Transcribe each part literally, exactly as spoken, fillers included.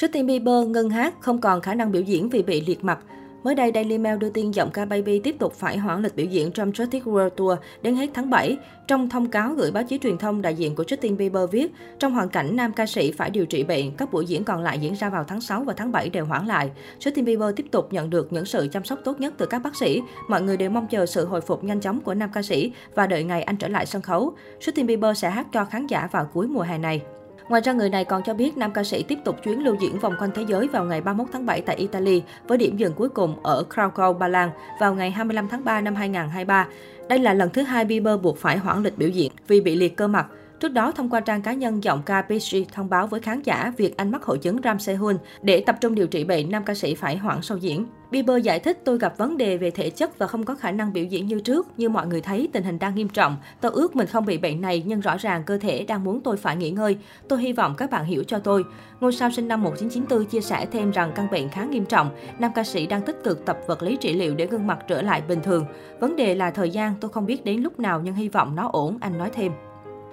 Justin Bieber ngưng hát, không còn khả năng biểu diễn vì bị liệt mặt. Mới đây, Daily Mail đưa tin giọng ca Baby tiếp tục phải hoãn lịch biểu diễn trong Justin World Tour đến hết tháng bảy. Trong thông cáo gửi báo chí truyền thông, đại diện của Justin Bieber viết, trong hoàn cảnh nam ca sĩ phải điều trị bệnh, các buổi diễn còn lại diễn ra vào tháng sáu và tháng bảy đều hoãn lại. Justin Bieber tiếp tục nhận được những sự chăm sóc tốt nhất từ các bác sĩ. Mọi người đều mong chờ sự hồi phục nhanh chóng của nam ca sĩ và đợi ngày anh trở lại sân khấu. Justin Bieber sẽ hát cho khán giả vào cuối mùa hè này. Ngoài ra, người này còn cho biết nam ca sĩ tiếp tục chuyến lưu diễn vòng quanh thế giới vào ngày ba mươi mốt tháng bảy tại Italy với điểm dừng cuối cùng ở Krakow, Ba Lan vào ngày hai mươi lăm tháng ba năm hai nghìn không trăm hai mươi ba. Đây là lần thứ hai Bieber buộc phải hoãn lịch biểu diễn vì bị liệt cơ mặt. Trước đó, thông qua trang cá nhân, giọng ca pê giê thông báo với khán giả việc anh mắc hội chứng Ramsay-Hunt để tập trung điều trị bệnh, nam ca sĩ phải hoãn show diễn. Bieber giải thích, tôi gặp vấn đề về thể chất và không có khả năng biểu diễn như trước. Như mọi người thấy, tình hình đang nghiêm trọng. Tôi ước mình không bị bệnh này, nhưng rõ ràng cơ thể đang muốn tôi phải nghỉ ngơi. Tôi hy vọng các bạn hiểu cho tôi. Ngôi sao sinh năm một nghìn chín trăm chín mươi tư chia sẻ thêm rằng căn bệnh khá nghiêm trọng. Nam ca sĩ đang tích cực tập vật lý trị liệu để gương mặt trở lại bình thường. Vấn đề là thời gian, tôi không biết đến lúc nào nhưng hy vọng nó ổn, anh nói thêm.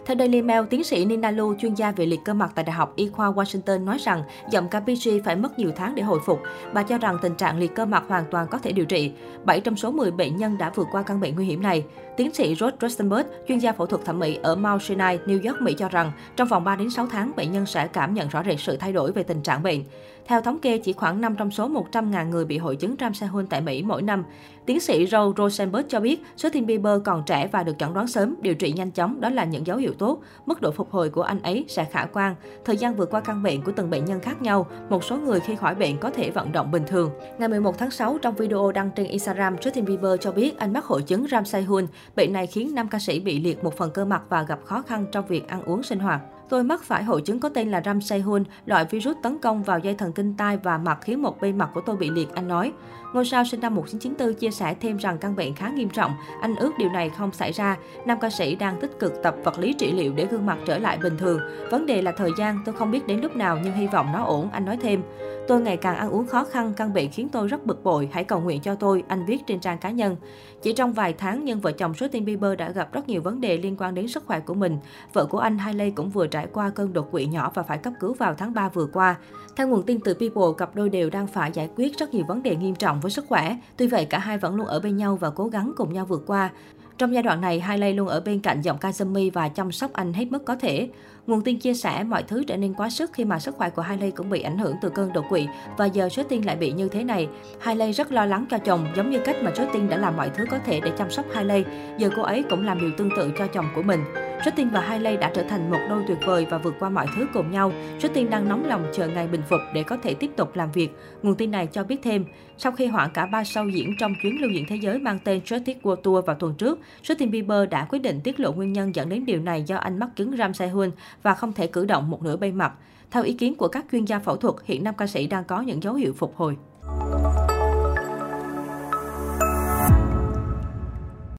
Theo Daily Mail, tiến sĩ Nina Lu, chuyên gia về liệt cơ mặt tại Đại học Y khoa Washington nói rằng giọng ca pê giê phải mất nhiều tháng để hồi phục. Bà cho rằng tình trạng liệt cơ mặt hoàn toàn có thể điều trị. bảy trong số mười bệnh nhân đã vượt qua căn bệnh nguy hiểm này. Tiến sĩ Rod Rosenberg, chuyên gia phẫu thuật thẩm mỹ ở Mount Sinai, New York, Mỹ cho rằng trong vòng ba đến sáu tháng, bệnh nhân sẽ cảm nhận rõ rệt sự thay đổi về tình trạng bệnh. Theo thống kê, chỉ khoảng năm trong số một trăm nghìn người bị hội chứng Ramsay-Hunt tại Mỹ mỗi năm. Tiến sĩ Joe Rosenberg cho biết, Justin Bieber còn trẻ và được chẩn đoán sớm, điều trị nhanh chóng, đó là những dấu hiệu tốt. Mức độ phục hồi của anh ấy sẽ khả quan. Thời gian vượt qua căn bệnh của từng bệnh nhân khác nhau, một số người khi khỏi bệnh có thể vận động bình thường. Ngày mười một tháng sáu, trong video đăng trên Instagram, Justin Bieber cho biết anh mắc hội chứng Ramsay-Hunt. Bệnh này khiến nam ca sĩ bị liệt một phần cơ mặt và gặp khó khăn trong việc ăn uống sinh hoạt. Tôi mắc phải hội chứng có tên là Ramsay-Hunt, loại virus tấn công vào dây thần kinh tai và mặt khiến một bên mặt của tôi bị liệt, anh nói. Ngôi sao sinh năm một nghìn chín trăm chín mươi tư chia sẻ thêm rằng căn bệnh khá nghiêm trọng, anh ước điều này không xảy ra. Nam ca sĩ đang tích cực tập vật lý trị liệu để gương mặt trở lại bình thường. Vấn đề là thời gian, tôi không biết đến lúc nào nhưng hy vọng nó ổn, anh nói thêm. Tôi ngày càng ăn uống khó khăn, căn bệnh khiến tôi rất bực bội, hãy cầu nguyện cho tôi, anh viết trên trang cá nhân. Chỉ trong vài tháng, nhưng vợ chồng Justin Bieber đã gặp rất nhiều vấn đề liên quan đến sức khỏe của mình. Vợ của anh, Hailey, cũng vừa trải qua cơn đột quỵ nhỏ và phải cấp cứu vào tháng ba vừa qua. Theo nguồn tin từ People, cặp đôi đều đang phải giải quyết rất nhiều vấn đề nghiêm trọng với sức khỏe. Tuy vậy, cả hai vẫn luôn ở bên nhau và cố gắng cùng nhau vượt qua. Trong giai đoạn này, Hailey luôn ở bên cạnh giọng Kasemy và chăm sóc anh hết mức có thể. Nguồn tin chia sẻ mọi thứ trở nên quá sức khi mà sức khỏe của Hailey cũng bị ảnh hưởng từ cơn đột quỵ và giờ Justin lại bị như thế này. Hailey rất lo lắng cho chồng, giống như cách mà Justin đã làm mọi thứ có thể để chăm sóc Hailey. Giờ cô ấy cũng làm điều tương tự cho chồng của mình. Justin và Hailey đã trở thành một đôi tuyệt vời và vượt qua mọi thứ cùng nhau. Justin đang nóng lòng chờ ngày bình phục để có thể tiếp tục làm việc. Nguồn tin này cho biết thêm, sau khi hoãn cả ba show diễn trong chuyến lưu diễn thế giới mang tên Justin World Tour vào tuần trước, Justin Bieber đã quyết định tiết lộ nguyên nhân dẫn đến điều này do anh mắc chứng Ramsay-Hunt và không thể cử động một nửa bên mặt. Theo ý kiến của các chuyên gia phẫu thuật, hiện nam ca sĩ đang có những dấu hiệu phục hồi.